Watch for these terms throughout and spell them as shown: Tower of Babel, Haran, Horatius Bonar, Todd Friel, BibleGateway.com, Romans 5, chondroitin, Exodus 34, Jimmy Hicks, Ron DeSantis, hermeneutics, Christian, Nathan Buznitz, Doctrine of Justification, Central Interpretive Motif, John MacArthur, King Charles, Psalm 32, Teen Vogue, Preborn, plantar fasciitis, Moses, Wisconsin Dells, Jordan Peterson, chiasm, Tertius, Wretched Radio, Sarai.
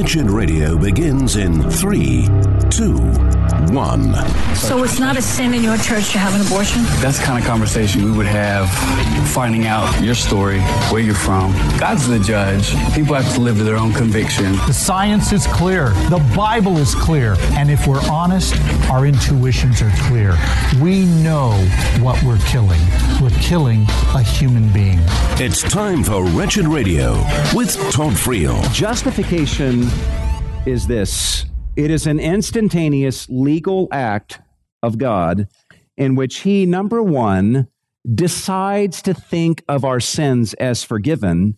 Wretched Radio begins in 3, 2, 1. So it's not a sin in your church to have an abortion? That's the kind of conversation we would have, finding out your story, where you're from. God's the judge. People have to live to their own conviction. The science is clear. The Bible is clear. And if we're honest, our intuitions are clear. We know what we're killing. We're killing a human being. It's time for Wretched Radio with Todd Friel. Justification is this. It is an instantaneous legal act of God in which he, number one, decides to think of our sins as forgiven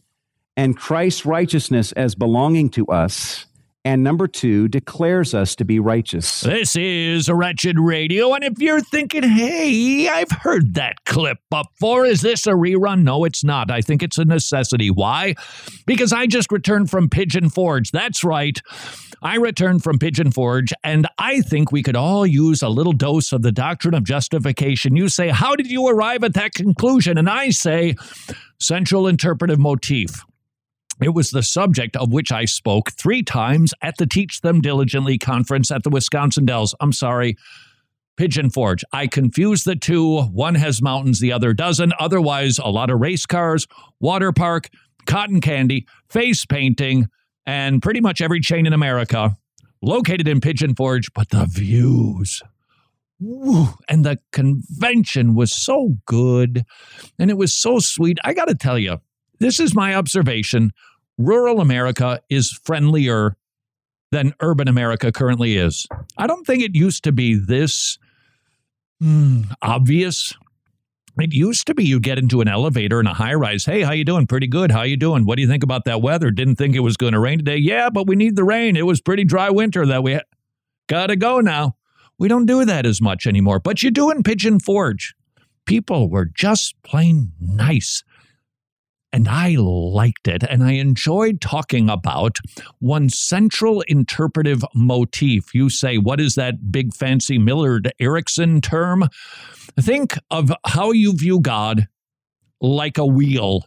and Christ's righteousness as belonging to us, and number two, declares us to be righteous. This is Wretched Radio, and if you're thinking, hey, I've heard that clip before, is this a rerun? No, it's not. I think it's a necessity. Why? Because I just returned from Pigeon Forge. That's right. I returned from Pigeon Forge, and I think we could all use a little dose of the doctrine of justification. You say, how did you arrive at that conclusion? And I say, central interpretive motif. It was the subject of which I spoke 3 times at the Teach Them Diligently conference at the Wisconsin Dells. I'm sorry, Pigeon Forge. I confuse the two. One has mountains, the other doesn't. Otherwise, a lot of race cars, water park, cotton candy, face painting, and pretty much every chain in America located in Pigeon Forge. But the views. Woo. And the convention was so good, and it was so sweet. I got to tell you, this is my observation. Rural America is friendlier than urban America currently is. I don't think it used to be this obvious. It used to be you get into an elevator in a high-rise. Hey, how you doing? Pretty good. How you doing? What do you think about that weather? Didn't think it was going to rain today. Yeah, but we need the rain. It was pretty dry winter that we had. Gotta go now. We don't do that as much anymore. But you do in Pigeon Forge. People were just plain nice. And I liked it, and I enjoyed talking about one central interpretive motif. You say, what is that big fancy Millard Erickson term? Think of how you view God like a wheel.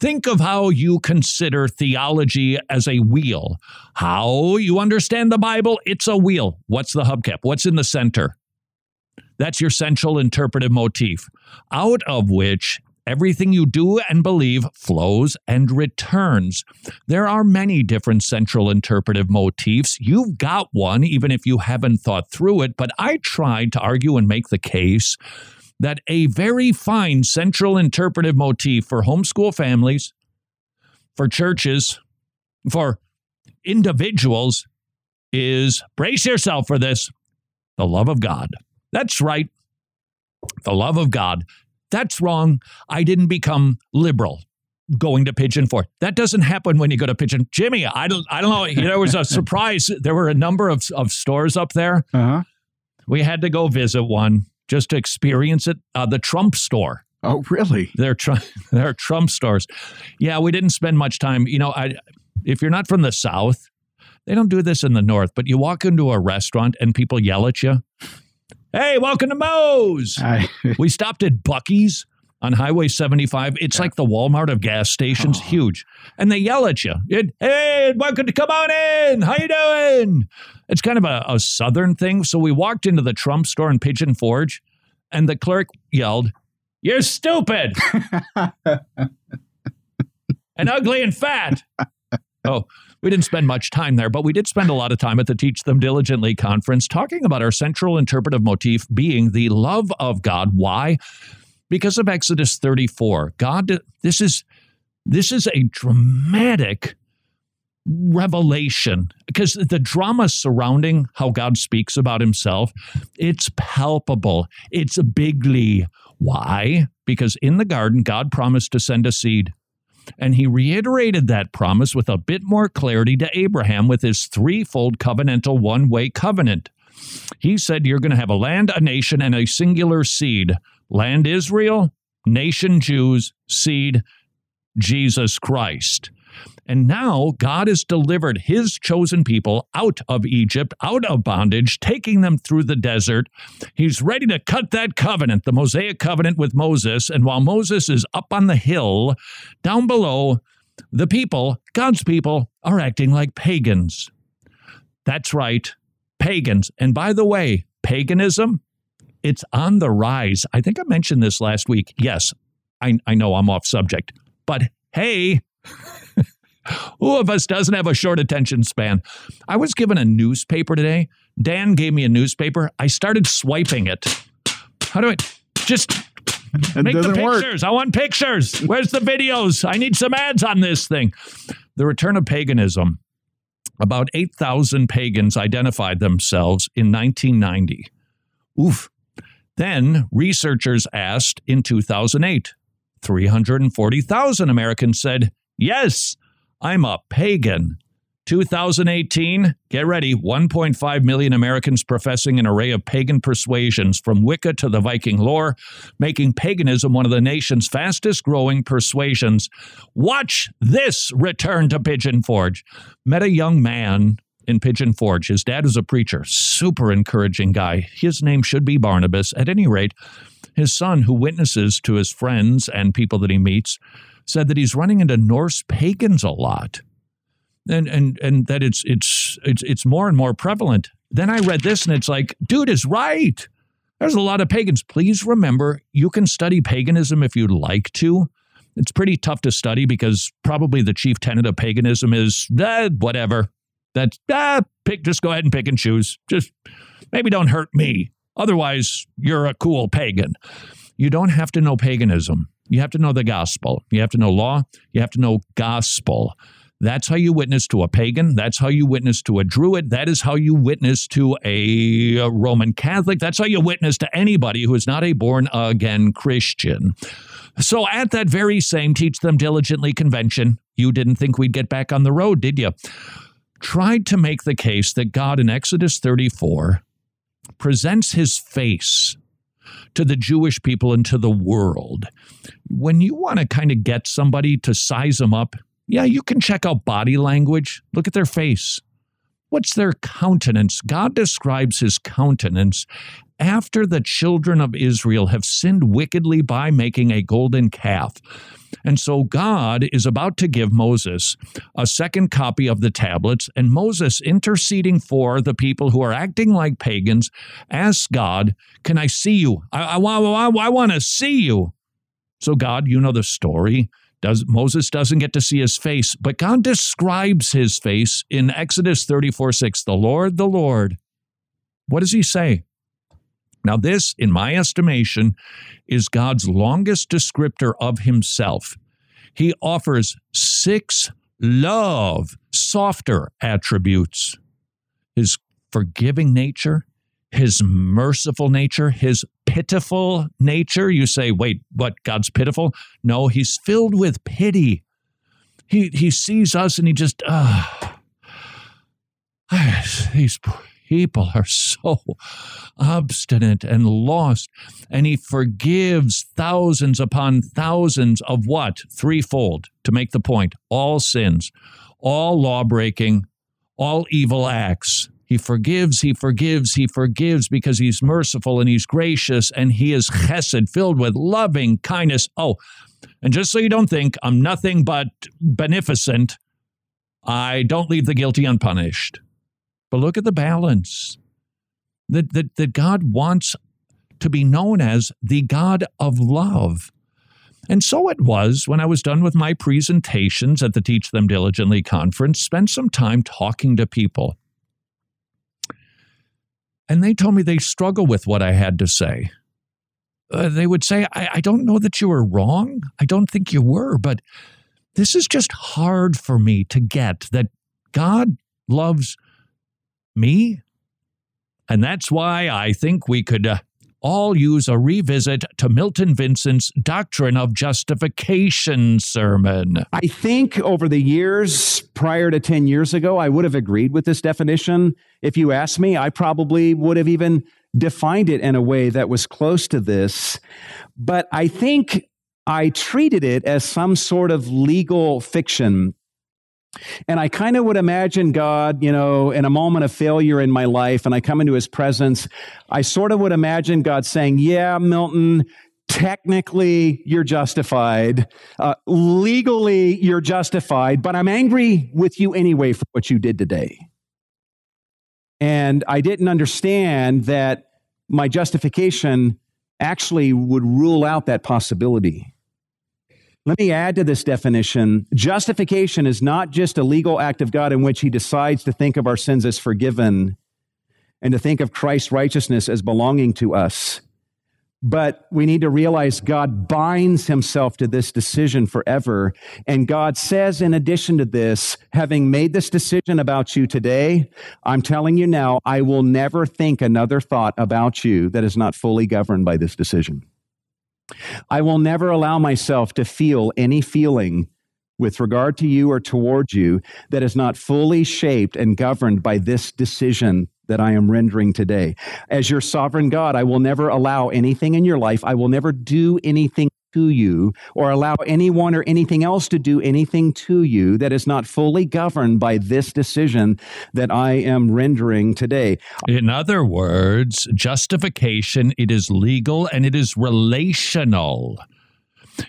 Think of how you consider theology as a wheel. How you understand the Bible, it's a wheel. What's the hubcap? What's in the center? That's your central interpretive motif, out of which everything you do and believe flows and returns. There are many different central interpretive motifs. You've got one, even if you haven't thought through it, but I tried to argue and make the case that a very fine central interpretive motif for homeschool families, for churches, for individuals is, brace yourself for this, the love of God. That's right, the love of God. That's wrong. I didn't become liberal going to Pigeon Forge. That doesn't happen when you go to Pigeon. Jimmy, I don't know. There was a surprise. There were a number of stores up there. Uh-huh. We had to go visit one just to experience it. The Trump store. Oh, really? They're Trump stores. Yeah, we didn't spend much time. You know, if you're not from the South, they don't do this in the North, but you walk into a restaurant and people yell at you. Hey, welcome to Moe's. We stopped at Bucky's on Highway 75. It's like the Walmart of gas stations, huge. And they yell at you. Hey, welcome to, come on in. How you doing? It's kind of a Southern thing. So we walked into the Trump store in Pigeon Forge, and the clerk yelled, "You're stupid and ugly and fat." Oh, we didn't spend much time there, but we did spend a lot of time at the Teach Them Diligently conference talking about our central interpretive motif being the love of God. Why? Because of Exodus 34. God, this is a dramatic revelation because the drama surrounding how God speaks about himself, it's palpable. It's bigly. Why? Because in the garden, God promised to send a seed. And he reiterated that promise with a bit more clarity to Abraham with his threefold covenantal one-way covenant. He said, you're going to have a land, a nation, and a singular seed. Land Israel, nation Jews, seed Jesus Christ. And now God has delivered his chosen people out of Egypt, out of bondage, taking them through the desert. He's ready to cut that covenant, the Mosaic covenant with Moses. And while Moses is up on the hill, down below, the people, God's people, are acting like pagans. That's right, pagans. And by the way, paganism, it's on the rise. I think I mentioned this last week. Yes, I know I'm off subject, but hey, who of us doesn't have a short attention span? I was given a newspaper today. Dan gave me a newspaper. I started swiping it. How do I just make the pictures? Work. I want pictures. Where's the videos? I need some ads on this thing. The return of paganism. About 8,000 pagans identified themselves in 1990. Oof. Then researchers asked in 2008, 340,000 Americans said, yes, I'm a pagan. 2018, get ready, 1.5 million Americans professing an array of pagan persuasions from Wicca to the Viking lore, making paganism one of the nation's fastest growing persuasions. Watch this return to Pigeon Forge. Met a young man in Pigeon Forge. His dad was a preacher, super encouraging guy. His name should be Barnabas. At any rate, his son, who witnesses to his friends and people that he meets, said that he's running into Norse pagans a lot. And that it's more and more prevalent. Then I read this and it's like, dude is right. There's a lot of pagans. Please remember, you can study paganism if you'd like to. It's pretty tough to study because probably the chief tenet of paganism is whatever. That's just go ahead and pick and choose. Just maybe don't hurt me. Otherwise, you're a cool pagan. You don't have to know paganism. You have to know the gospel. You have to know law. You have to know gospel. That's how you witness to a pagan. That's how you witness to a Druid. That is how you witness to a Roman Catholic. That's how you witness to anybody who is not a born-again Christian. So at that very same Teach Them Diligently convention, you didn't think we'd get back on the road, did you? Tried to make the case that God in Exodus 34 presents his face to the Jewish people and to the world. When you want to kind of get somebody to size them up, yeah, you can check out body language. Look at their face. What's their countenance? God describes his countenance after the children of Israel have sinned wickedly by making a golden calf. And so God is about to give Moses a second copy of the tablets, and Moses, interceding for the people who are acting like pagans, asks God, can I see you? I want to see you. So God, you know the story. Moses doesn't get to see his face, but God describes his face in Exodus 34:6. The Lord, the Lord. What does he say? Now this, in my estimation, is God's longest descriptor of himself. He offers 6 love, softer attributes. His forgiving nature, his merciful nature, his pitiful nature. You say, wait, what? God's pitiful? No, he's filled with pity. He sees us and he just, these people are so obstinate and lost. And he forgives thousands upon thousands of what? Threefold, to make the point. All sins, all law-breaking, all evil acts. He forgives because he's merciful and he's gracious and he is chesed, filled with loving kindness. Oh, and just so you don't think I'm nothing but beneficent, I don't leave the guilty unpunished. But look at the balance that God wants to be known as the God of love. And so it was when I was done with my presentations at the Teach Them Diligently conference, spent some time talking to people. And they told me they struggle with what I had to say. They would say, I don't know that you were wrong. I don't think you were, but this is just hard for me to get that God loves me. And that's why I think we could all use a revisit to Milton Vincent's Doctrine of Justification sermon. I think over the years, prior to 10 years ago, I would have agreed with this definition. If you asked me, I probably would have even defined it in a way that was close to this. But I think I treated it as some sort of legal fiction. And I kind of would imagine God, you know, in a moment of failure in my life, and I come into his presence, I sort of would imagine God saying, yeah, Milton, Technically, you're justified. Legally, you're justified, but I'm angry with you anyway for what you did today. And I didn't understand that my justification actually would rule out that possibility. Let me add to this definition. Justification is not just a legal act of God in which he decides to think of our sins as forgiven and to think of Christ's righteousness as belonging to us. But we need to realize God binds himself to this decision forever. And God says, in addition to this, having made this decision about you today, I'm telling you now, I will never think another thought about you that is not fully governed by this decision. I will never allow myself to feel any feeling with regard to you or toward you that is not fully shaped and governed by this decision that I am rendering today. As your sovereign God, I will never allow anything in your life. I will never do anything to you or allow anyone or anything else to do anything to you that is not fully governed by this decision that I am rendering today. In other words, justification, it is legal and it is relational.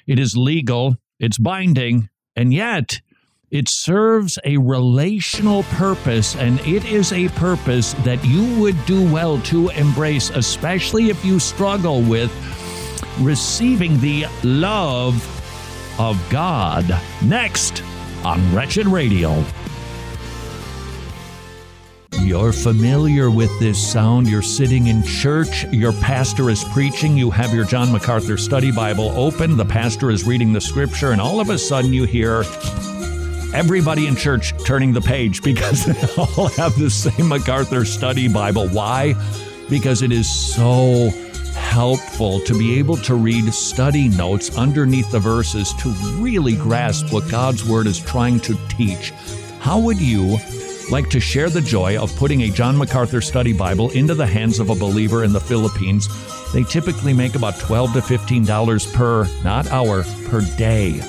It is legal, it's binding, and yet it serves a relational purpose, and it is a purpose that you would do well to embrace, especially if you struggle with receiving the love of God. Next on Wretched Radio. You're familiar with this sound. You're sitting in church. Your pastor is preaching. You have your John MacArthur study Bible open. The pastor is reading the scripture, and all of a sudden you hear everybody in church turning the page because they all have the same MacArthur Study Bible. Why? Because it is so helpful to be able to read study notes underneath the verses to really grasp what God's Word is trying to teach. How would you like to share the joy of putting a John MacArthur Study Bible into the hands of a believer in the Philippines? They typically make about $12 to $15 per, not hour, per day.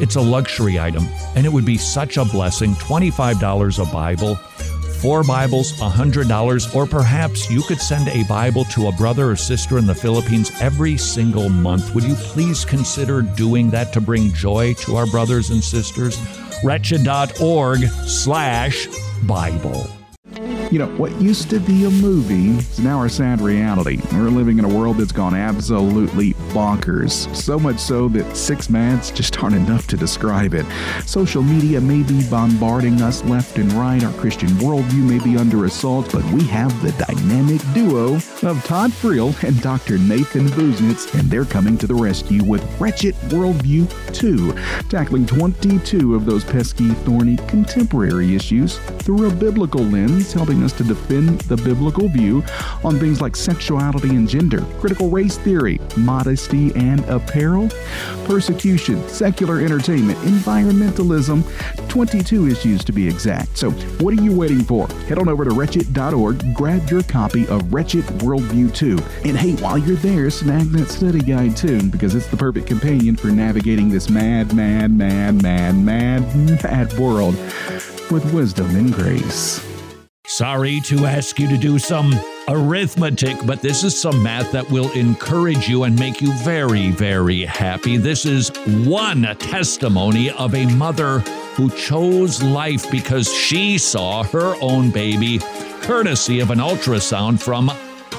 It's a luxury item, and it would be such a blessing. $25 a Bible, 4 Bibles, $100, or perhaps you could send a Bible to a brother or sister in the Philippines every single month. Would you please consider doing that to bring joy to our brothers and sisters? Wretched.org/Bible. You know, what used to be a movie is now our sad reality. We're living in a world that's gone absolutely bonkers. So much so that 6 minutes just aren't enough to describe it. Social media may be bombarding us left and right. Our Christian worldview may be under assault, but we have the dynamic duo of Todd Friel and Dr. Nathan Buznitz, and they're coming to the rescue with Wretched Worldview 2, tackling 22 of those pesky, thorny, contemporary issues through a biblical lens, helping us to defend the biblical view on things like sexuality and gender, critical race theory, modesty and apparel, persecution, secular entertainment, environmentalism, 22 issues to be exact. So what are you waiting for? Head on over to wretched.org, grab your copy of Wretched Worldview 2. And hey, while you're there, snag that study guide too, because it's the perfect companion for navigating this mad world with wisdom and grace. Sorry to ask you to do some arithmetic, but this is some math that will encourage you and make you very, very happy. This is one testimony of a mother who chose life because she saw her own baby, courtesy of an ultrasound from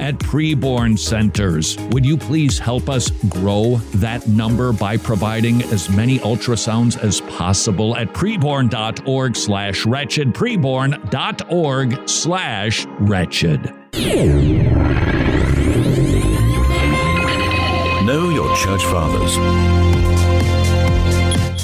at preborn centers. Would you please help us grow that number by providing as many ultrasounds as possible at preborn.org/wretched, preborn.org/wretched. Know your church fathers.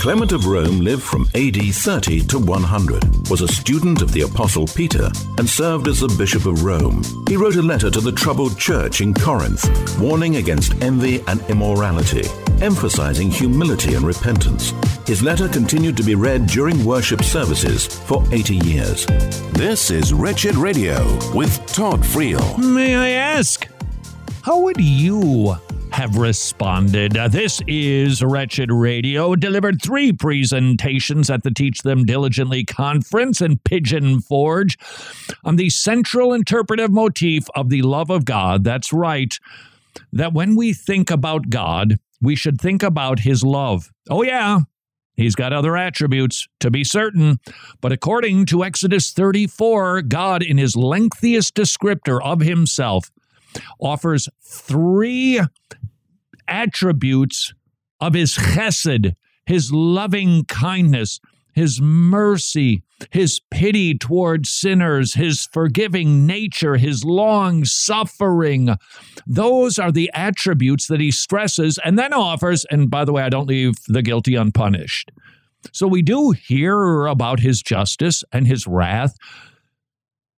Clement of Rome lived from AD 30 to 100, was a student of the Apostle Peter, and served as the Bishop of Rome. He wrote a letter to the troubled church in Corinth, warning against envy and immorality. emphasizing humility and repentance. His letter continued to be read during worship services for 80 years. This is Wretched Radio with Todd Friel. May I ask, how would you have responded? This is Wretched Radio, delivered three presentations at the Teach Them Diligently conference in Pigeon Forge on the central interpretive motif of the love of God. That's right, that when we think about God, we should think about his love. Oh yeah, he's got other attributes, to be certain, but according to Exodus 34, God, in his lengthiest descriptor of himself, offers three attributes of his chesed, his loving kindness, his mercy, his pity toward sinners, his forgiving nature, his long suffering. Those are the attributes that he stresses and then offers. And by the way, I don't leave the guilty unpunished. So we do hear about his justice and his wrath.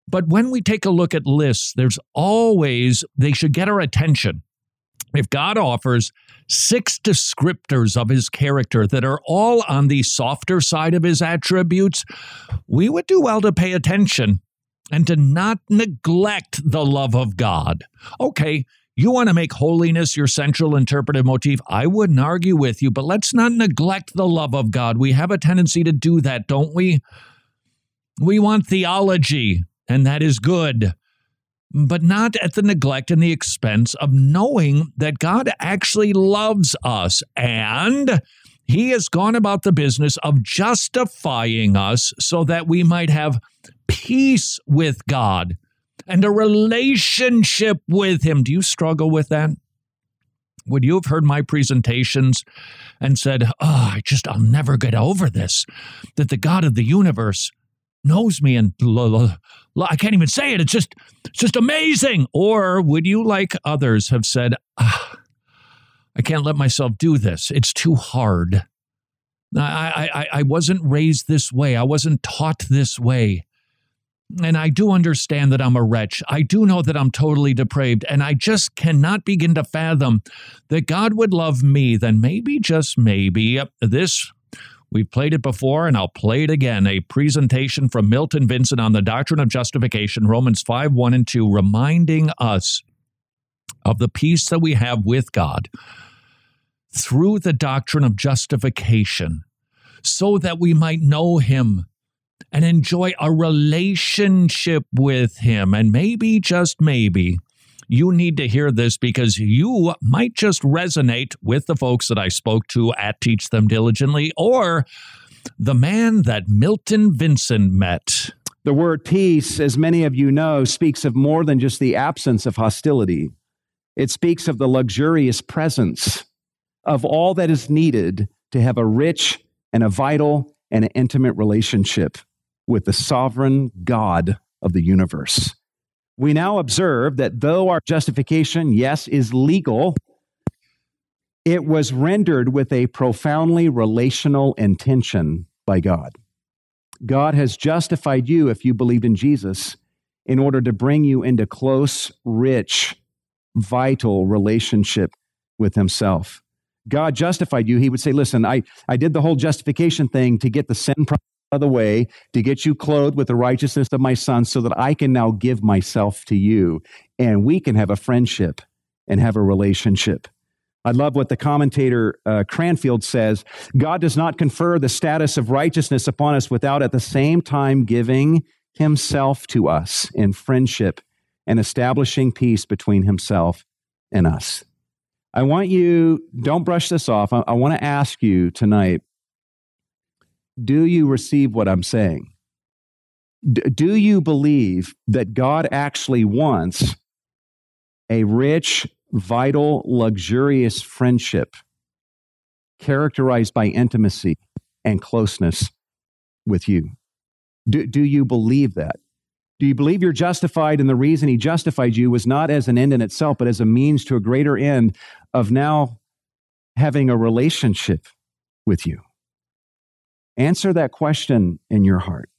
But when we take a look at lists, there's always, they should get our attention. If God offers six descriptors of his character that are all on the softer side of his attributes, we would do well to pay attention and to not neglect the love of God. Okay, you want to make holiness your central interpretive motif? I wouldn't argue with you, but let's not neglect the love of God. We have a tendency to do that, don't we? We want theology. And that is good, but not at the neglect and the expense of knowing that God actually loves us, and he has gone about the business of justifying us so that we might have peace with God and a relationship with him. Do you struggle with that? Would you have heard my presentations and said, I'll never get over this, that the God of the universe knows me and I can't even say it. It's just amazing. Or would you, like others, have said, I can't let myself do this. It's too hard. I wasn't raised this way. I wasn't taught this way. And I do understand that I'm a wretch. I do know that I'm totally depraved. And I just cannot begin to fathom that God would love me. Then maybe, just maybe, this... We've played it before, and I'll play it again. A presentation from Milton Vincent on the doctrine of justification, Romans 5, 1 and 2, reminding us of the peace that we have with God through the doctrine of justification, so that we might know him and enjoy a relationship with him. And maybe, just maybe, you need to hear this, because you might just resonate with the folks that I spoke to at Teach Them Diligently, or the man that Milton Vincent met. The word peace, as many of you know, speaks of more than just the absence of hostility. It speaks of the luxurious presence of all that is needed to have a rich and a vital and an intimate relationship with the sovereign God of the universe. We now observe that though our justification, yes, is legal, it was rendered with a profoundly relational intention by God. God has justified you, if you believed in Jesus, in order to bring you into close, rich, vital relationship with himself. God justified you. He would say, listen, I did the whole justification thing to get the sin problem of the way, to get you clothed with the righteousness of my son, so that I can now give myself to you and we can have a friendship and have a relationship. I love what the commentator Cranfield says. God does not confer the status of righteousness upon us without at the same time giving himself to us in friendship and establishing peace between himself and us. I want you, don't brush this off. I want to ask you tonight, do you receive what I'm saying? Do you believe that God actually wants a rich, vital, luxurious friendship characterized by intimacy and closeness with you? Do you believe that? Do you believe you're justified, and the reason he justified you was not as an end in itself, but as a means to a greater end of now having a relationship with you? Answer that question in your heart.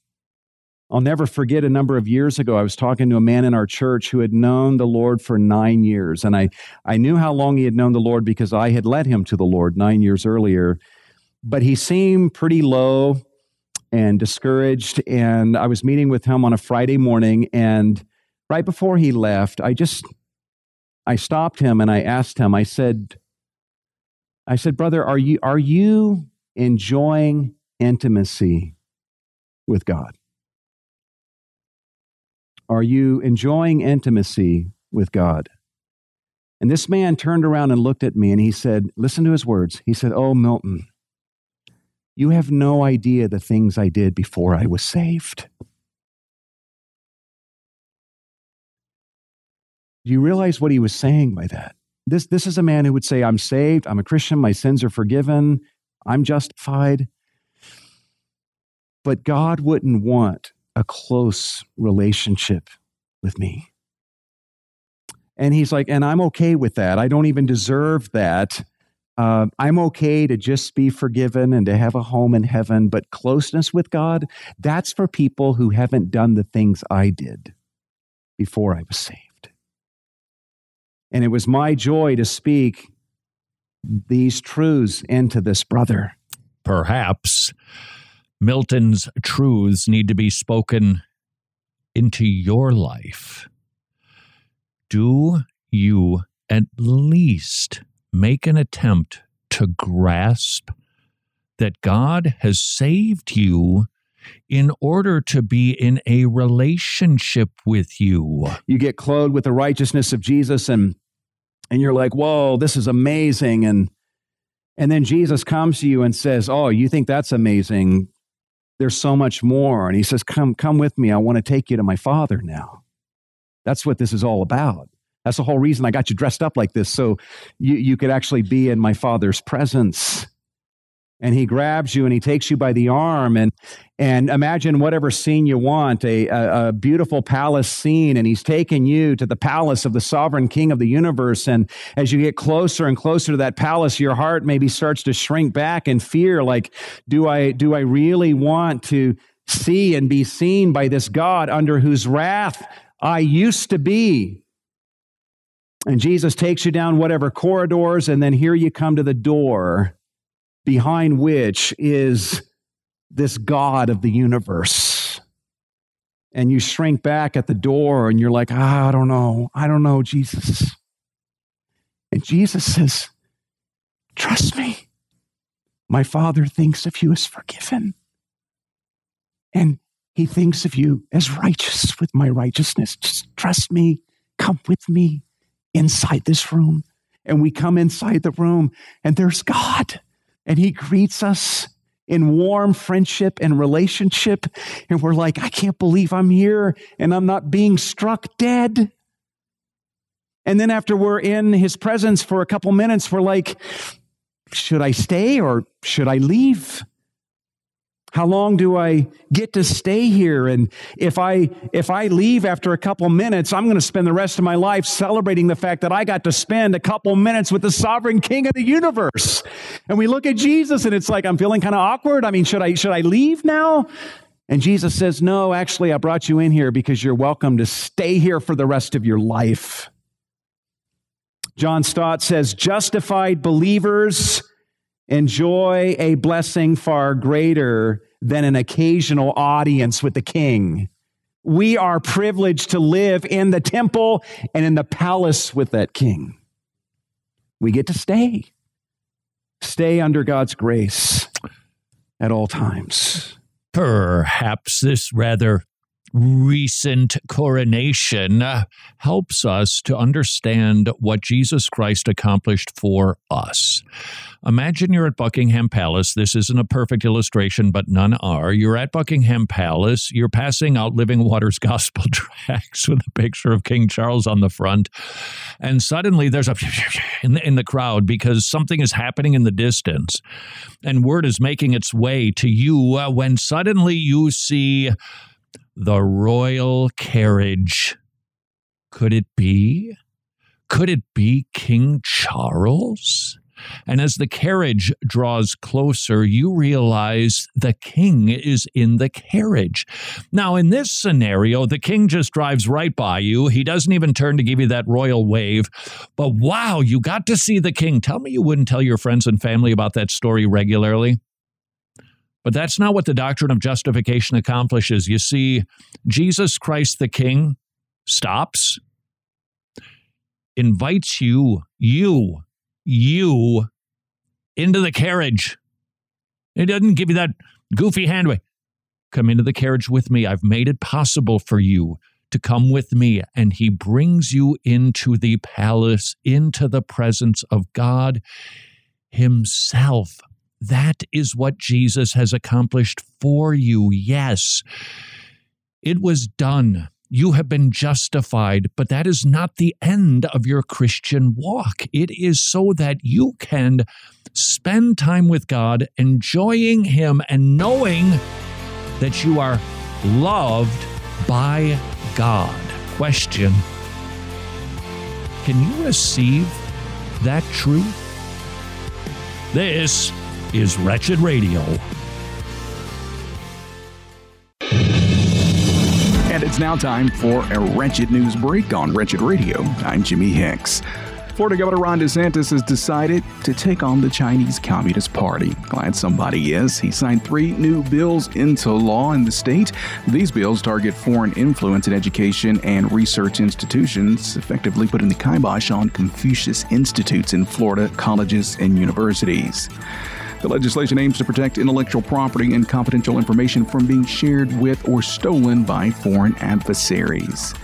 I'll never forget a number of years ago, I was talking to a man in our church who had known the Lord for 9 years. And I knew how long he had known the Lord because I had led him to the Lord 9 years earlier. But he seemed pretty low and discouraged. And I was meeting with him on a Friday morning. And right before he left, I stopped him and I asked him, I said, brother, are you enjoying intimacy with God? Are you enjoying intimacy with God? And this man turned around and looked at me and he said, listen to his words. He said, oh, Milton, you have no idea the things I did before I was saved. Do you realize what he was saying by that? This is a man who would say, I'm saved, I'm a Christian, my sins are forgiven, I'm justified. But God wouldn't want a close relationship with me. And he's like, and I'm okay with that. I don't even deserve that. I'm okay to just be forgiven and to have a home in heaven, but closeness with God, that's for people who haven't done the things I did before I was saved. And it was my joy to speak these truths into this brother. Perhaps Milton's truths need to be spoken into your life. Do you at least make an attempt to grasp that God has saved you in order to be in a relationship with you? You get clothed with the righteousness of Jesus and you're like, whoa, this is amazing. And then Jesus comes to you and says, oh, you think that's amazing? There's so much more. And he says, come with me. I want to take you to my Father now. That's what this is all about. That's the whole reason I got you dressed up like this, so you could actually be in my Father's presence. And he grabs you and he takes you by the arm. And imagine whatever scene you want, a beautiful palace scene. And he's taking you to the palace of the sovereign King of the universe. And as you get closer and closer to that palace, your heart maybe starts to shrink back in fear. Like, do I really want to see and be seen by this God under whose wrath I used to be? And Jesus takes you down whatever corridors. And then here you come to the door, behind which is this God of the universe. And you shrink back at the door and you're like, I don't know, Jesus. And Jesus says, trust me. My Father thinks of you as forgiven. And he thinks of you as righteous with my righteousness. Just trust me. Come with me inside this room. And we come inside the room and there's God. And he greets us in warm friendship and relationship. And we're like, I can't believe I'm here and I'm not being struck dead. And then after we're in his presence for a couple minutes, we're like, should I stay or should I leave? How long do I get to stay here? And if I leave after a couple minutes, I'm going to spend the rest of my life celebrating the fact that I got to spend a couple minutes with the sovereign King of the universe. And we look at Jesus and it's like, I'm feeling kind of awkward. I mean, should I leave now? And Jesus says, no, actually, I brought you in here because you're welcome to stay here for the rest of your life. John Stott says, justified believers enjoy a blessing far greater than an occasional audience with the King. We are privileged to live in the temple and in the palace with that King. We get to stay under God's grace at all times. Perhaps this rather recent coronation helps us to understand what Jesus Christ accomplished for us. Imagine you're at Buckingham Palace. This isn't a perfect illustration, but none are. You're at Buckingham Palace. You're passing out Living Water's gospel tracts with a picture of King Charles on the front. And suddenly there's a in the crowd because something is happening in the distance. And word is making its way to you when suddenly you see the royal carriage. Could it be? Could it be King Charles? And as the carriage draws closer, you realize the king is in the carriage. Now, in this scenario, the king just drives right by you. He doesn't even turn to give you that royal wave. But wow, you got to see the king. Tell me you wouldn't tell your friends and family about that story regularly. But that's not what the doctrine of justification accomplishes. You see, Jesus Christ the King stops, invites you into the carriage. He doesn't give you that goofy handwave. Come into the carriage with me. I've made it possible for you to come with me. And he brings you into the palace, into the presence of God himself. That is what Jesus has accomplished for you. Yes, it was done. You have been justified, but that is not the end of your Christian walk. It is so that you can spend time with God, enjoying him and knowing that you are loved by God. Question: can you receive that truth? This is Wretched Radio. And it's now time for a Wretched News Break on Wretched Radio. I'm Jimmy Hicks. Florida Governor Ron DeSantis has decided to take on the Chinese Communist Party. Glad somebody is. He signed 3 new bills into law in the state. These bills target foreign influence in education and research institutions, effectively putting the kibosh on Confucius Institutes in Florida colleges and universities. The legislation aims to protect intellectual property and confidential information from being shared with or stolen by foreign adversaries.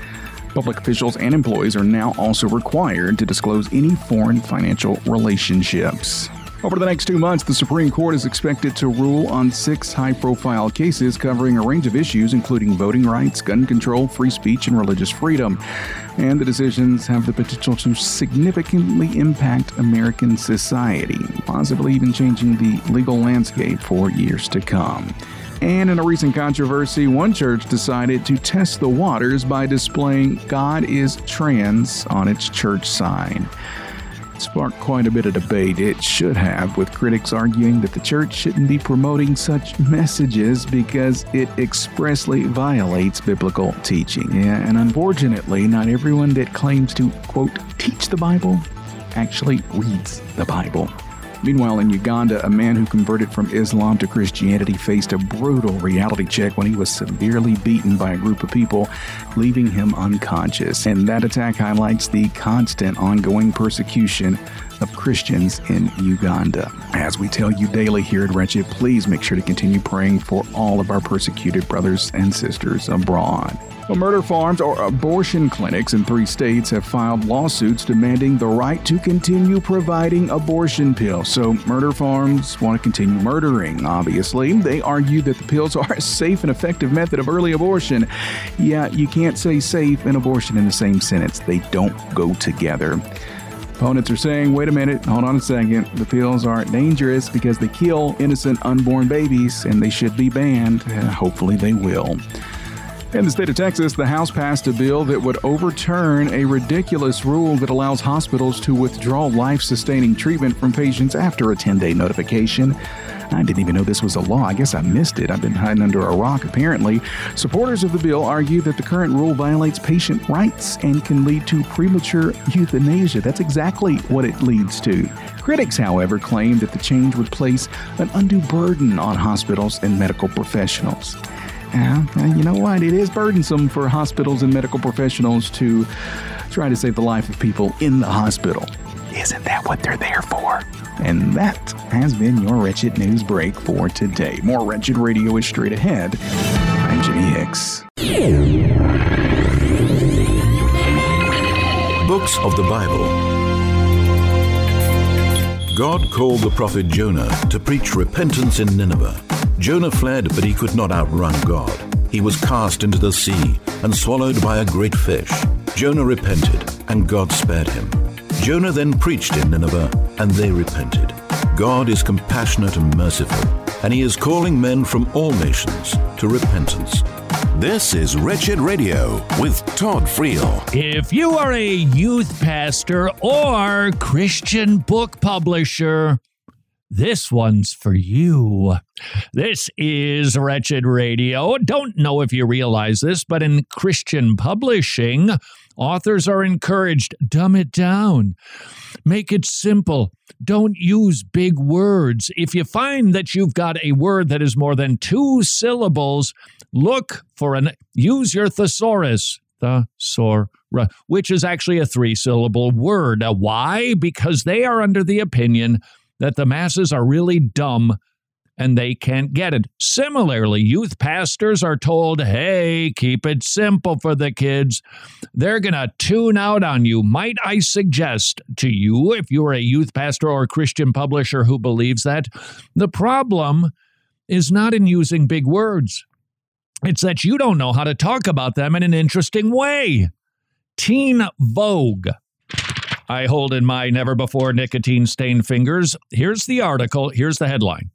Public officials and employees are now also required to disclose any foreign financial relationships. Over the next 2 months, the Supreme Court is expected to rule on 6 high-profile cases covering a range of issues, including voting rights, gun control, free speech, and religious freedom. And the decisions have the potential to significantly impact American society, possibly even changing the legal landscape for years to come. And in a recent controversy, one church decided to test the waters by displaying "God is trans" on its church sign. It sparked quite a bit of debate. It should have, with critics arguing that the church shouldn't be promoting such messages because it expressly violates biblical teaching. Yeah, and unfortunately, not everyone that claims to, quote, teach the Bible actually reads the Bible. Meanwhile, in Uganda, a man who converted from Islam to Christianity faced a brutal reality check when he was severely beaten by a group of people, leaving him unconscious. And that attack highlights the constant ongoing persecution of Christians in Uganda. As we tell you daily here at Wretched, please make sure to continue praying for all of our persecuted brothers and sisters abroad. Well, murder farms or abortion clinics in 3 states have filed lawsuits demanding the right to continue providing abortion pills. So murder farms want to continue murdering, obviously. They argue that the pills are a safe and effective method of early abortion. Yeah, you can't say safe and abortion in the same sentence. They don't go together. Opponents are saying, wait a minute, hold on a second. The pills are dangerous because they kill innocent unborn babies and they should be banned. Hopefully they will. In the state of Texas, the House passed a bill that would overturn a ridiculous rule that allows hospitals to withdraw life-sustaining treatment from patients after a 10-day notification. I didn't even know this was a law. I guess I missed it. I've been hiding under a rock, apparently. Supporters of the bill argue that the current rule violates patient rights and can lead to premature euthanasia. That's exactly what it leads to. Critics, however, claim that the change would place an undue burden on hospitals and medical professionals. You know what? It is burdensome for hospitals and medical professionals to try to save the life of people in the hospital. Isn't that what they're there for? And that has been your Wretched News Break for today. More Wretched Radio is straight ahead. I'm Jimmy Hicks. Books of the Bible. God called the prophet Jonah to preach repentance in Nineveh. Jonah fled, but he could not outrun God. He was cast into the sea and swallowed by a great fish. Jonah repented, and God spared him. Jonah then preached in Nineveh, and they repented. God is compassionate and merciful, and he is calling men from all nations to repentance. This is Wretched Radio with Todd Friel. If you are a youth pastor or Christian book publisher, this one's for you. This is Wretched Radio. Don't know if you realize this, but in Christian publishing, authors are encouraged, dumb it down. Make it simple. Don't use big words. If you find that you've got a word that is more than two syllables, look for use your thesaurus, which is actually a three-syllable word. Why? Because they are under the opinion that the masses are really dumb and they can't get it. Similarly, youth pastors are told, hey, keep it simple for the kids. They're going to tune out on you. Might I suggest to you, if you're a youth pastor or Christian publisher who believes that, the problem is not in using big words. It's that you don't know how to talk about them in an interesting way. Teen Vogue, I hold in my never-before-nicotine-stained fingers. Here's the article. Here's the headline.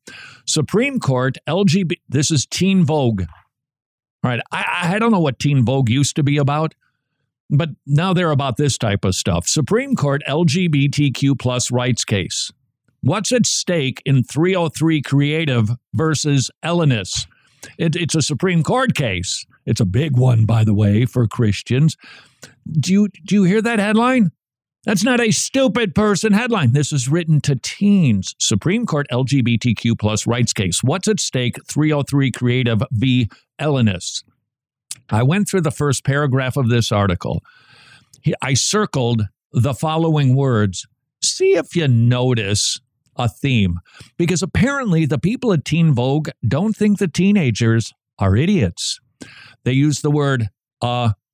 Supreme Court, LGBT... This is Teen Vogue. All right, I don't know what Teen Vogue used to be about, but now they're about this type of stuff. Supreme Court LGBTQ plus rights case. What's at stake in 303 Creative versus Elenis? It's a Supreme Court case. It's a big one, by the way, for Christians. Do you hear that headline? That's not a stupid person headline. This is written to teens. Supreme Court LGBTQ plus rights case. What's at stake? 303 Creative v. Elenis. I went through the first paragraph of this article. I circled the following words. See if you notice a theme. Because apparently the people at Teen Vogue don't think the teenagers are idiots. They use the word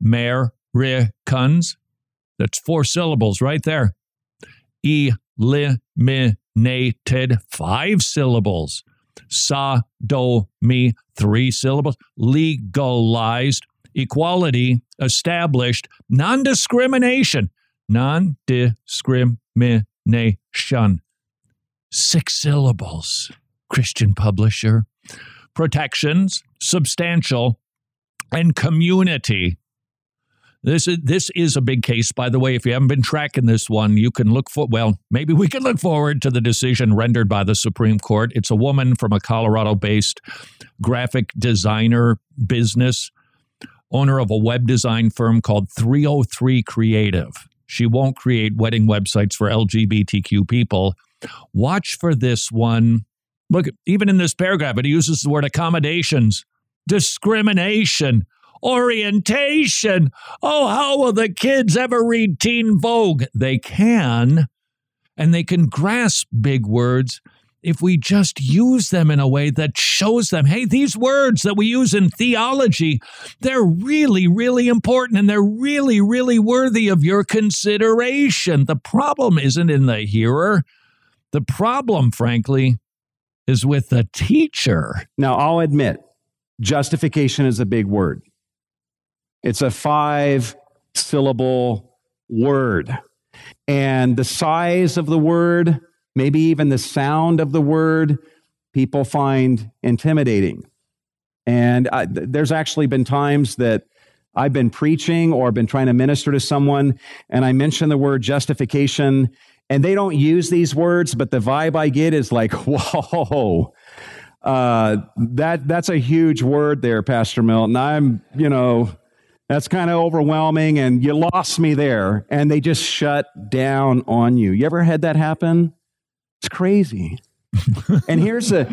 Americans. That's four syllables right there. Eliminated, five syllables. Sodomy, three syllables. Legalized, equality, established, non-discrimination. Non-discrimination, six syllables. Christian publisher. Protections, substantial, and community. This is a big case, by the way. If you haven't been tracking this one, you can look for, well, maybe we can look forward to the decision rendered by the Supreme Court. It's a woman from a Colorado-based graphic designer business, owner of a web design firm called 303 Creative. She won't create wedding websites for LGBTQ people. Watch for this one. Look, even in this paragraph, it uses the word accommodations, discrimination, orientation. Oh, how will the kids ever read Teen Vogue? They can, and they can grasp big words if we just use them in a way that shows them, hey, these words that we use in theology, they're really, really important, and they're really, really worthy of your consideration. The problem isn't in the hearer. The problem, frankly, is with the teacher. Now, I'll admit, justification is a big word. It's a five-syllable word. And the size of the word, maybe even the sound of the word, people find intimidating. And there's actually been times that I've been preaching or been trying to minister to someone, and I mention the word justification, and they don't use these words, but the vibe I get is like, whoa. That's a huge word there, Pastor Milton. That's kind of overwhelming, and you lost me there. And they just shut down on you. You ever had that happen? It's crazy. And here's the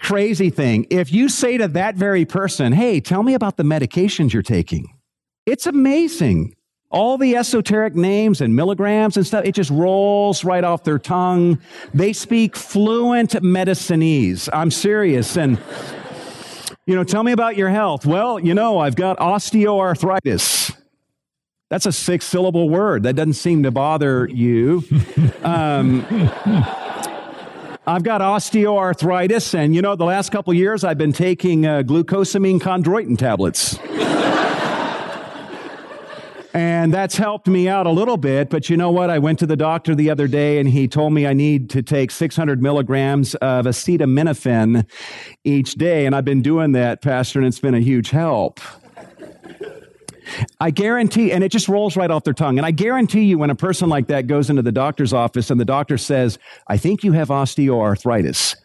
crazy thing. If you say to that very person, hey, tell me about the medications you're taking. It's amazing. All the esoteric names and milligrams and stuff, it just rolls right off their tongue. They speak fluent Medicinese. I'm serious. And tell me about your health. Well, I've got osteoarthritis. That's a six-syllable word. That doesn't seem to bother you. I've got osteoarthritis, and, the last couple of years I've been taking glucosamine chondroitin tablets. And that's helped me out a little bit. But you know what? I went to the doctor the other day and he told me I need to take 600 milligrams of acetaminophen each day. And I've been doing that, Pastor, and it's been a huge help. I guarantee, and it just rolls right off their tongue. And I guarantee you when a person like that goes into the doctor's office and the doctor says, I think you have osteoarthritis,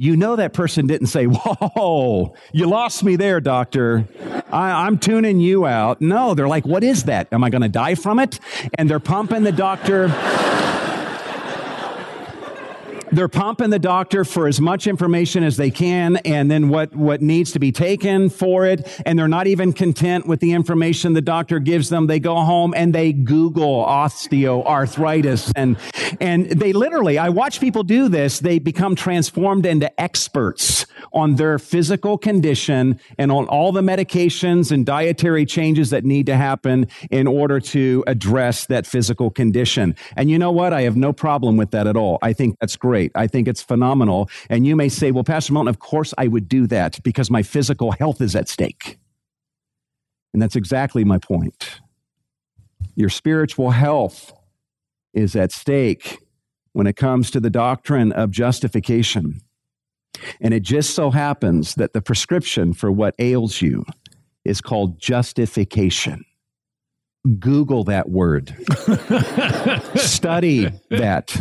you know that person didn't say, whoa, you lost me there, doctor. I'm tuning you out. No, they're like, what is that? Am I going to die from it? And they're pumping the doctor. They're pumping the doctor for as much information as they can, and then what needs to be taken for it. And they're not even content with the information the doctor gives them. They go home and they Google osteoarthritis. And they literally, I watch people do this, they become transformed into experts on their physical condition and on all the medications and dietary changes that need to happen in order to address that physical condition. And you know what? I have no problem with that at all. I think that's great. I think it's phenomenal. And you may say, well, Pastor Milton, of course I would do that because my physical health is at stake. And that's exactly my point. Your spiritual health is at stake when it comes to the doctrine of justification. And it just so happens that the prescription for what ails you is called justification. Google that word. Study that.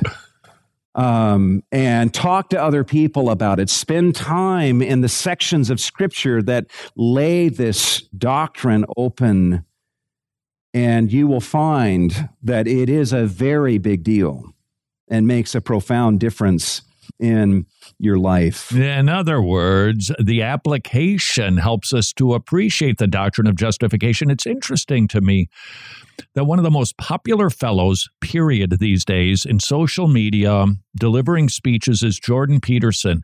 And talk to other people about it. Spend time in the sections of Scripture that lay this doctrine open, and you will find that it is a very big deal and makes a profound difference in your life. In other words, the application helps us to appreciate the doctrine of justification. It's interesting to me that one of the most popular fellows, period, these days in social media delivering speeches is Jordan Peterson.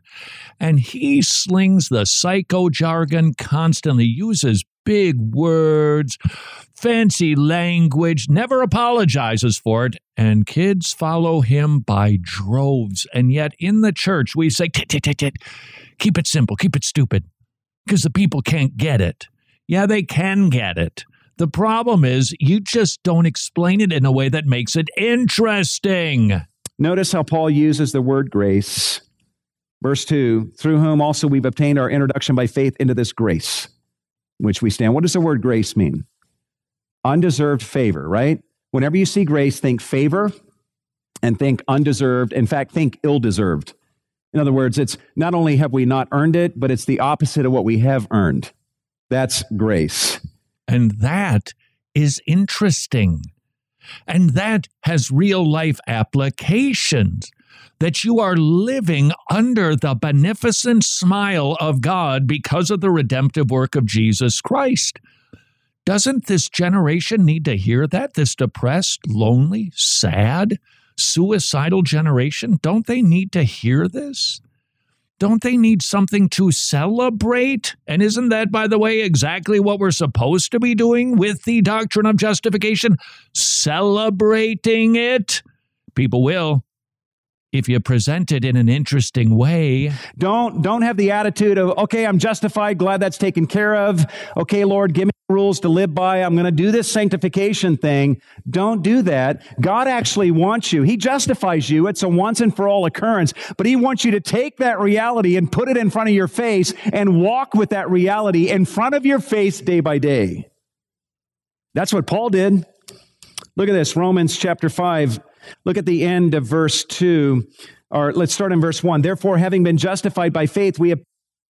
And he slings the psycho jargon constantly, uses big words, fancy language, never apologizes for it, and kids follow him by droves. And yet in the church, we say, keep it simple, keep it stupid, because the people can't get it. Yeah, they can get it. The problem is you just don't explain it in a way that makes it interesting. Notice how Paul uses the word grace. Verse 2, through whom also we've obtained our introduction by faith into this grace, which we stand. What does the word grace mean? Undeserved favor, right? Whenever you see grace, think favor and think undeserved. In fact, think ill-deserved. In other words, it's not only have we not earned it, but it's the opposite of what we have earned. That's grace. And that is interesting. And that has real life applications, that you are living under the beneficent smile of God because of the redemptive work of Jesus Christ. Doesn't this generation need to hear that? This depressed, lonely, sad, suicidal generation? Don't they need to hear this? Don't they need something to celebrate? And isn't that, by the way, exactly what we're supposed to be doing with the doctrine of justification? Celebrating it. People will, if you present it in an interesting way. Don't have the attitude of, okay, I'm justified, glad that's taken care of. Okay, Lord, give me rules to live by. I'm going to do this sanctification thing. Don't do that. God actually wants you. He justifies you. It's a once and for all occurrence, but he wants you to take that reality and put it in front of your face and walk with that reality in front of your face day by day. That's what Paul did. Look at this, Romans chapter 5. Look at the end of verse 2, or let's start in verse 1. Therefore, having been justified by faith, we have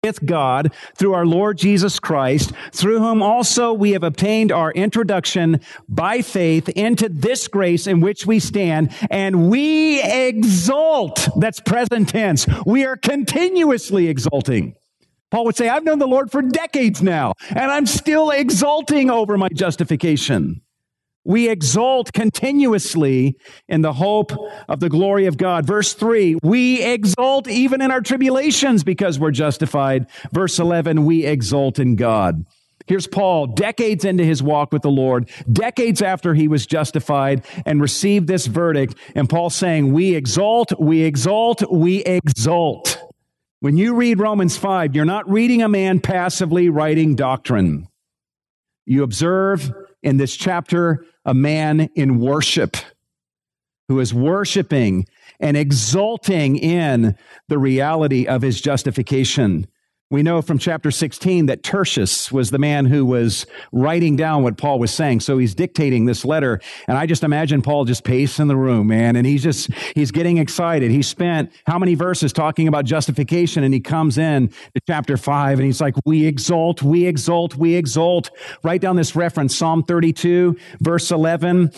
with God through our Lord Jesus Christ, through whom also we have obtained our introduction by faith into this grace in which we stand, and we exult. That's present tense. We are continuously exulting. Paul would say, I've known the Lord for decades now, and I'm still exulting over my justification. We exult continuously in the hope of the glory of God. Verse 3, we exult even in our tribulations because we're justified. Verse 11, we exult in God. Here's Paul, decades into his walk with the Lord, decades after he was justified and received this verdict. And Paul saying, we exult, we exult, we exult. When you read Romans 5, you're not reading a man passively writing doctrine. You observe in this chapter, a man in worship who is worshiping and exulting in the reality of his justification. We know from chapter 16 that Tertius was the man who was writing down what Paul was saying. So he's dictating this letter. And I just imagine Paul just pacing the room, man. And he's getting excited. He spent how many verses talking about justification? And he comes in to chapter 5 and he's like, we exalt, we exalt, we exalt. Write down this reference, Psalm 32, verse 11.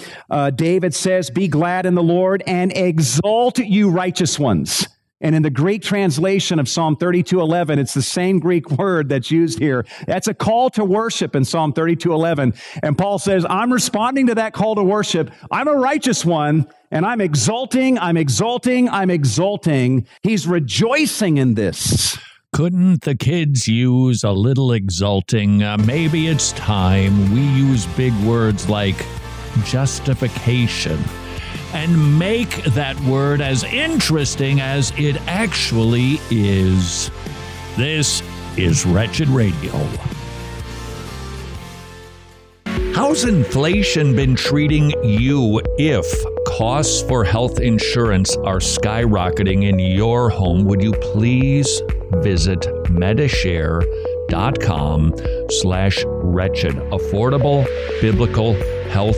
David says, be glad in the Lord and exalt, you righteous ones. And in the Greek translation of Psalm 32:11, it's the same Greek word that's used here. That's a call to worship in Psalm 32:11. And Paul says, I'm responding to that call to worship. I'm a righteous one, and I'm exulting, I'm exulting, I'm exulting. He's rejoicing in this. Couldn't the kids use a little exulting? Maybe it's time we use big words like justification and make that word as interesting as it actually is. This is Wretched Radio. How's inflation been treating you if costs for health insurance are skyrocketing in your home? Would you please visit MediShare.com/wretched. Affordable, biblical health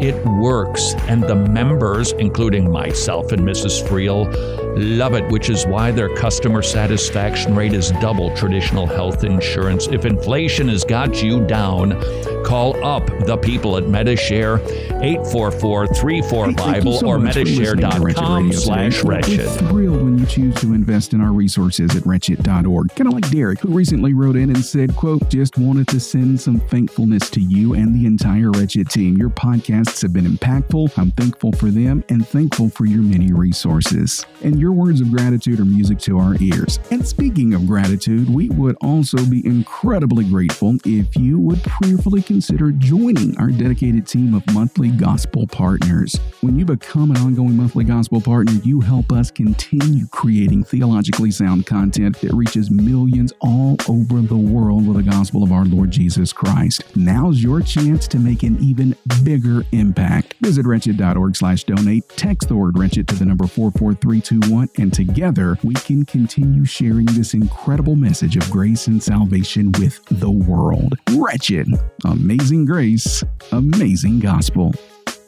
It works, and the members, including myself and Mrs. Friel, love it, which is why their customer satisfaction rate is double traditional health insurance. If inflation has got you down, call up the people at MediShare, 844-34-BIBLE, or MediShare.com/Wretched. We're thrilled when you choose to invest in our resources at Wretched.org. Kind of like Derek, who recently wrote in and said, quote, just wanted to send some thankfulness to you and the entire Wretched team. Your podcasts have been impactful. I'm thankful for them and thankful for your many resources. And your words of gratitude are music to our ears. And speaking of gratitude, we would also be incredibly grateful if you would prayerfully consider joining our dedicated team of monthly gospel partners. When you become an ongoing monthly gospel partner, you help us continue creating theologically sound content that reaches millions all over the world with the gospel of our Lord Jesus Christ. Now's your chance to make an even bigger impact. Visit wretched.org/donate, text the word wretched to the number 44321. And together we can continue sharing this incredible message of grace and salvation with the world. Wretched, amazing grace, amazing gospel.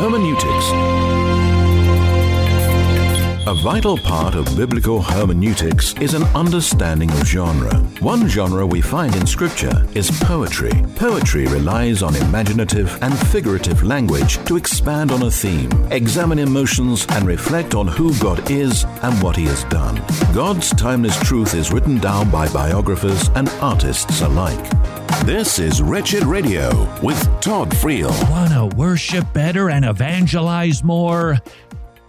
Hermeneutics. A vital part of biblical hermeneutics is an understanding of genre. One genre we find in Scripture is poetry. Poetry relies on imaginative and figurative language to expand on a theme, examine emotions, and reflect on who God is and what He has done. God's timeless truth is written down by biographers and artists alike. This is Wretched Radio with Todd Friel. Wanna worship better and evangelize more?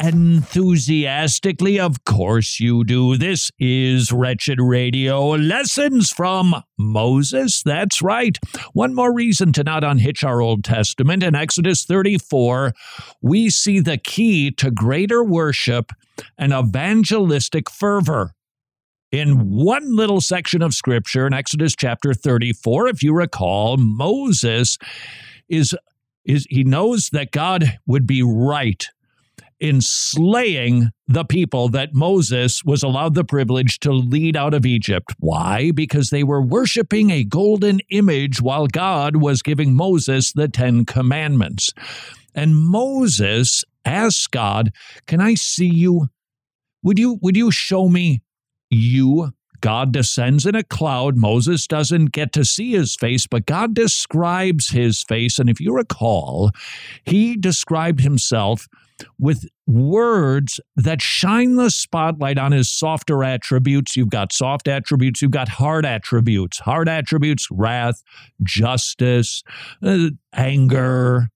enthusiastically. Of course you do. This is Wretched Radio. Lessons from Moses. That's right. One more reason to not unhitch our Old Testament. In Exodus 34, we see the key to greater worship and evangelistic fervor. In one little section of Scripture, in Exodus chapter 34, if you recall, Moses he knows that God would be right in slaying the people that Moses was allowed the privilege to lead out of Egypt. Why? Because they were worshiping a golden image while God was giving Moses the Ten Commandments. And Moses asks God, "Can I see you? Would you show me you?" God descends in a cloud. Moses doesn't get to see his face, but God describes his face. And if you recall, he described himself with words that shine the spotlight on his softer attributes. You've got soft attributes. You've got hard attributes. Hard attributes, wrath, justice, anger.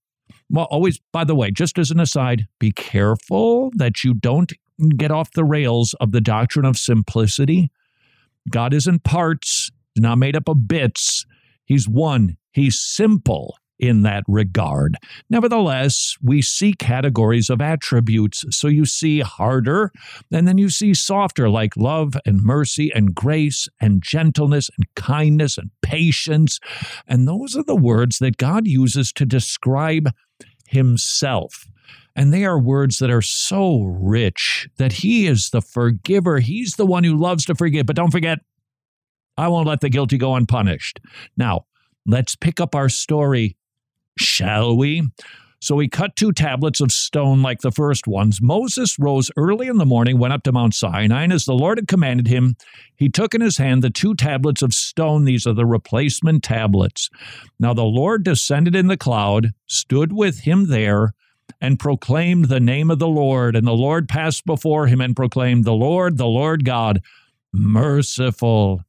Well, always, by the way, just as an aside, be careful that you don't get off the rails of the doctrine of simplicity. God isn't parts. He's not made up of bits. He's one. He's simple in that regard. Nevertheless, we see categories of attributes. So you see harder, and then you see softer, like love and mercy and grace and gentleness and kindness and patience. And those are the words that God uses to describe himself. And they are words that are so rich that he is the forgiver. He's the one who loves to forgive. But don't forget, I won't let the guilty go unpunished. Now, let's pick up our story, shall we? So he cut two tablets of stone like the first ones. Moses rose early in the morning, went up to Mount Sinai, and as the Lord had commanded him, he took in his hand the two tablets of stone. These are the replacement tablets. Now the Lord descended in the cloud, stood with him there, and proclaimed the name of the Lord. And the Lord passed before him and proclaimed, the Lord God, merciful,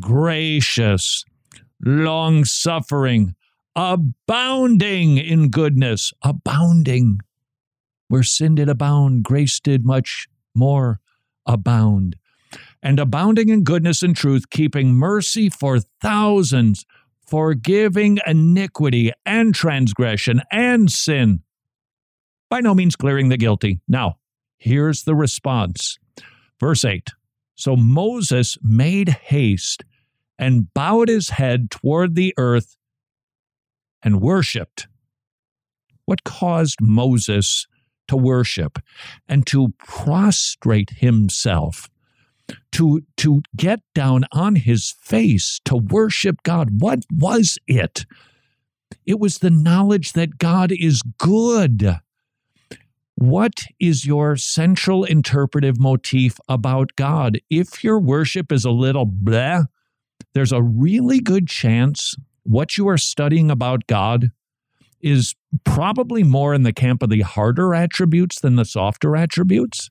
gracious, long-suffering, abounding in goodness, abounding. Where sin did abound, grace did much more abound. And abounding in goodness and truth, keeping mercy for thousands, forgiving iniquity and transgression and sin, by no means clearing the guilty. Now, here's the response. Verse 8. So Moses made haste and bowed his head toward the earth and worshiped. What caused Moses to worship and to prostrate himself, to get down on his face, to worship God? What was it? It was the knowledge that God is good. What is your central interpretive motif about God? If your worship is a little bleh, there's a really good chance what you are studying about God is probably more in the camp of the harder attributes than the softer attributes.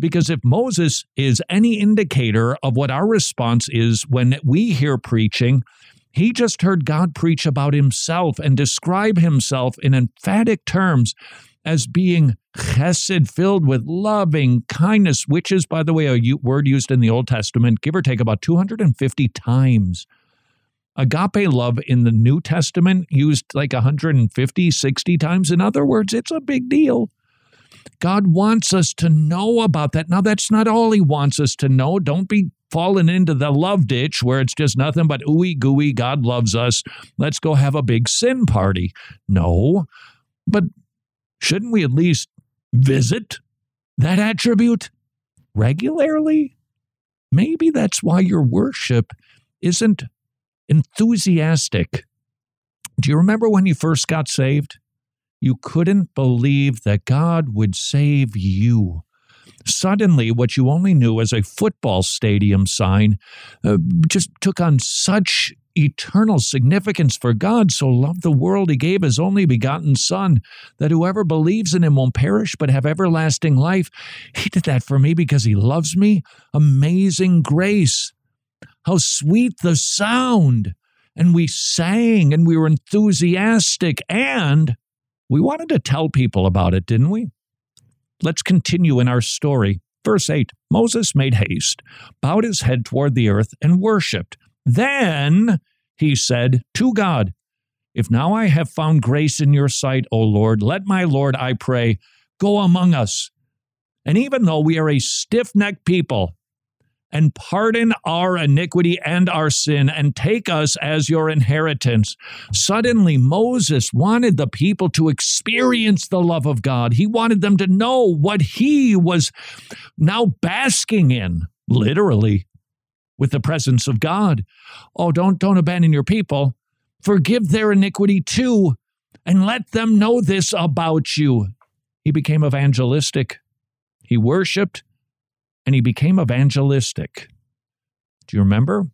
Because if Moses is any indicator of what our response is when we hear preaching, he just heard God preach about himself and describe himself in emphatic terms as being chesed, filled with loving kindness, which is, by the way, a word used in the Old Testament, give or take about 250 times. Agape love in the New Testament used like 150, 60 times. In other words, it's a big deal. God wants us to know about that. Now, that's not all he wants us to know. Don't be falling into the love ditch where it's just nothing but ooey gooey, God loves us, let's go have a big sin party. No, but shouldn't we at least visit that attribute regularly? Maybe that's why your worship isn't enthusiastic. Do you remember when you first got saved? You couldn't believe that God would save you. Suddenly, what you only knew as a football stadium sign just took on such eternal significance. For God so loved the world, he gave his only begotten Son, that whoever believes in him won't perish but have everlasting life. He did that for me because he loves me. Amazing grace. How sweet the sound. And we sang and we were enthusiastic and we wanted to tell people about it, didn't we? Let's continue in our story. Verse 8, Moses made haste, bowed his head toward the earth, and worshipped. Then he said to God, If now I have found grace in your sight, O Lord, let my Lord, I pray, go among us. And even though we are a stiff-necked people, and pardon our iniquity and our sin, and take us as your inheritance. Suddenly, Moses wanted the people to experience the love of God. He wanted them to know what he was now basking in, literally, with the presence of God. Oh, don't abandon your people. Forgive their iniquity too, and let them know this about you. He became evangelistic. He worshiped. And he became evangelistic. Do you remember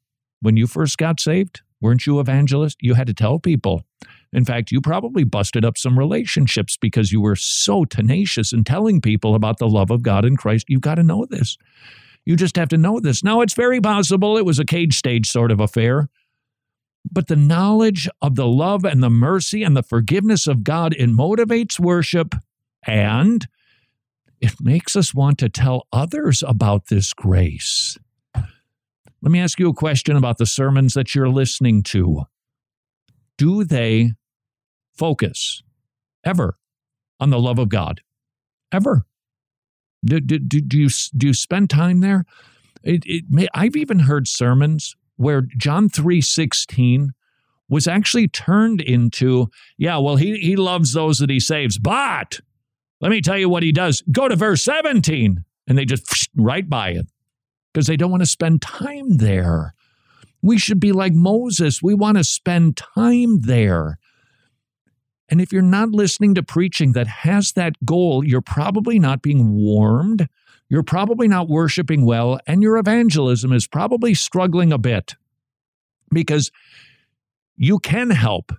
when you first got saved? Weren't you evangelist? You had to tell people. In fact, you probably busted up some relationships because you were so tenacious in telling people about the love of God in Christ. You've got to know this. You just have to know this. Now, it's very possible it was a cage stage sort of affair. But the knowledge of the love and the mercy and the forgiveness of God, it motivates worship, and it makes us want to tell others about this grace. Let me ask you a question about the sermons that you're listening to. Do they focus ever on the love of God? Ever? Do you spend time there? I've even heard sermons where John 3:16 was actually turned into, yeah, well, he loves those that he saves, but let me tell you what he does. Go to verse 17. And they just right by it because they don't want to spend time there. We should be like Moses. We want to spend time there. And if you're not listening to preaching that has that goal, you're probably not being warmed. You're probably not worshiping well. And your evangelism is probably struggling a bit because you can help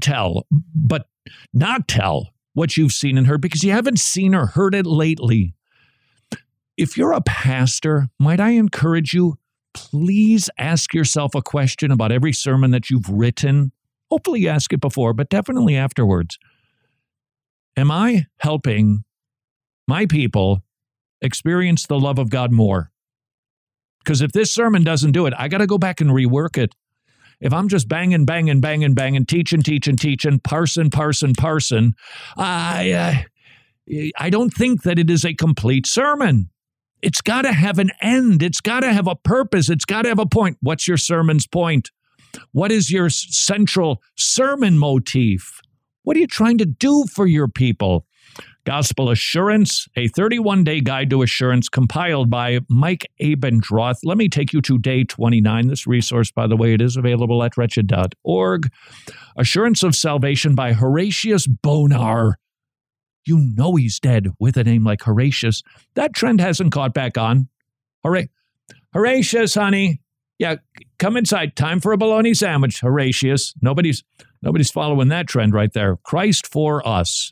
tell, but not tell what you've seen and heard, because you haven't seen or heard it lately. If you're a pastor, might I encourage you, please ask yourself a question about every sermon that you've written. Hopefully you ask it before, but definitely afterwards. Am I helping my people experience the love of God more? Because if this sermon doesn't do it, I got to go back and rework it. If I'm just banging, teaching, parsing, I don't think that it is a complete sermon. It's got to have an end. It's got to have a purpose. It's got to have a point. What's your sermon's point? What is your central sermon motif? What are you trying to do for your people? Gospel Assurance, a 31-day guide to assurance compiled by Mike Abendroth. Let me take you to day 29. This resource, by the way, it is available at wretched.org. Assurance of Salvation by Horatius Bonar. You know he's dead with a name like Horatius. That trend hasn't caught back on. Horatius, honey. Yeah, come inside. Time for a bologna sandwich, Horatius. Nobody's following that trend right there. Christ for us.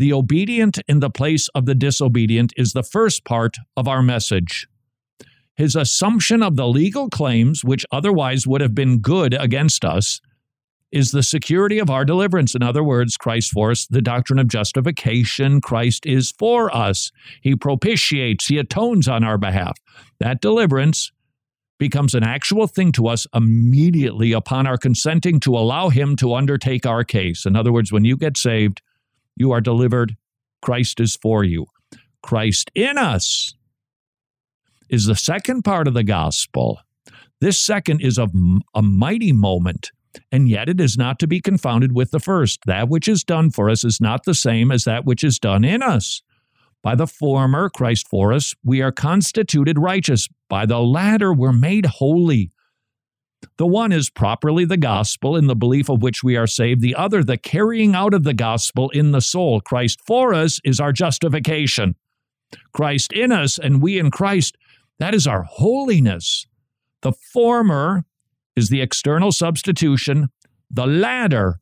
The obedient in the place of the disobedient is the first part of our message. His assumption of the legal claims, which otherwise would have been good against us, is the security of our deliverance. In other words, Christ for us, the doctrine of justification. Christ is for us. He propitiates. He atones on our behalf. That deliverance becomes an actual thing to us immediately upon our consenting to allow him to undertake our case. In other words, when you get saved, you are delivered. Christ is for you. Christ in us is the second part of the gospel. This second is a mighty moment, and yet it is not to be confounded with the first. That which is done for us is not the same as that which is done in us. By the former, Christ for us, we are constituted righteous. By the latter, we're made holy. The one is properly the gospel in the belief of which we are saved. The other, the carrying out of the gospel in the soul. Christ for us is our justification. Christ in us and we in Christ, that is our holiness. The former is the external substitution. The latter,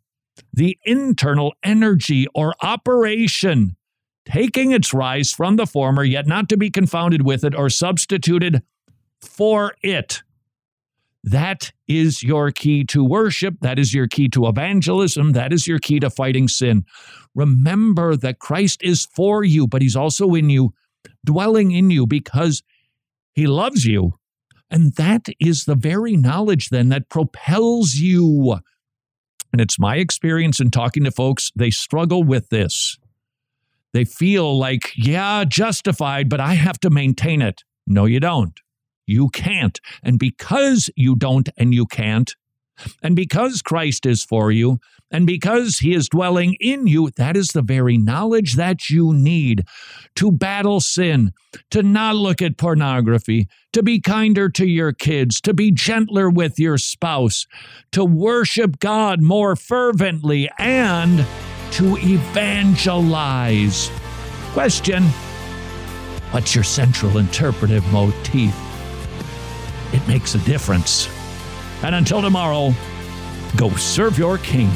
the internal energy or operation, taking its rise from the former, yet not to be confounded with it or substituted for it. That is your key to worship. That is your key to evangelism. That is your key to fighting sin. Remember that Christ is for you, but he's also in you, dwelling in you because he loves you. And that is the very knowledge then that propels you. And it's my experience in talking to folks, they struggle with this. They feel like, yeah, justified, but I have to maintain it. No, you don't. You can't. And because you don't and you can't, and because Christ is for you, and because he is dwelling in you, that is the very knowledge that you need to battle sin, to not look at pornography, to be kinder to your kids, to be gentler with your spouse, to worship God more fervently, and to evangelize. Question: what's your central interpretive motif? It makes a difference. And until tomorrow, go serve your king.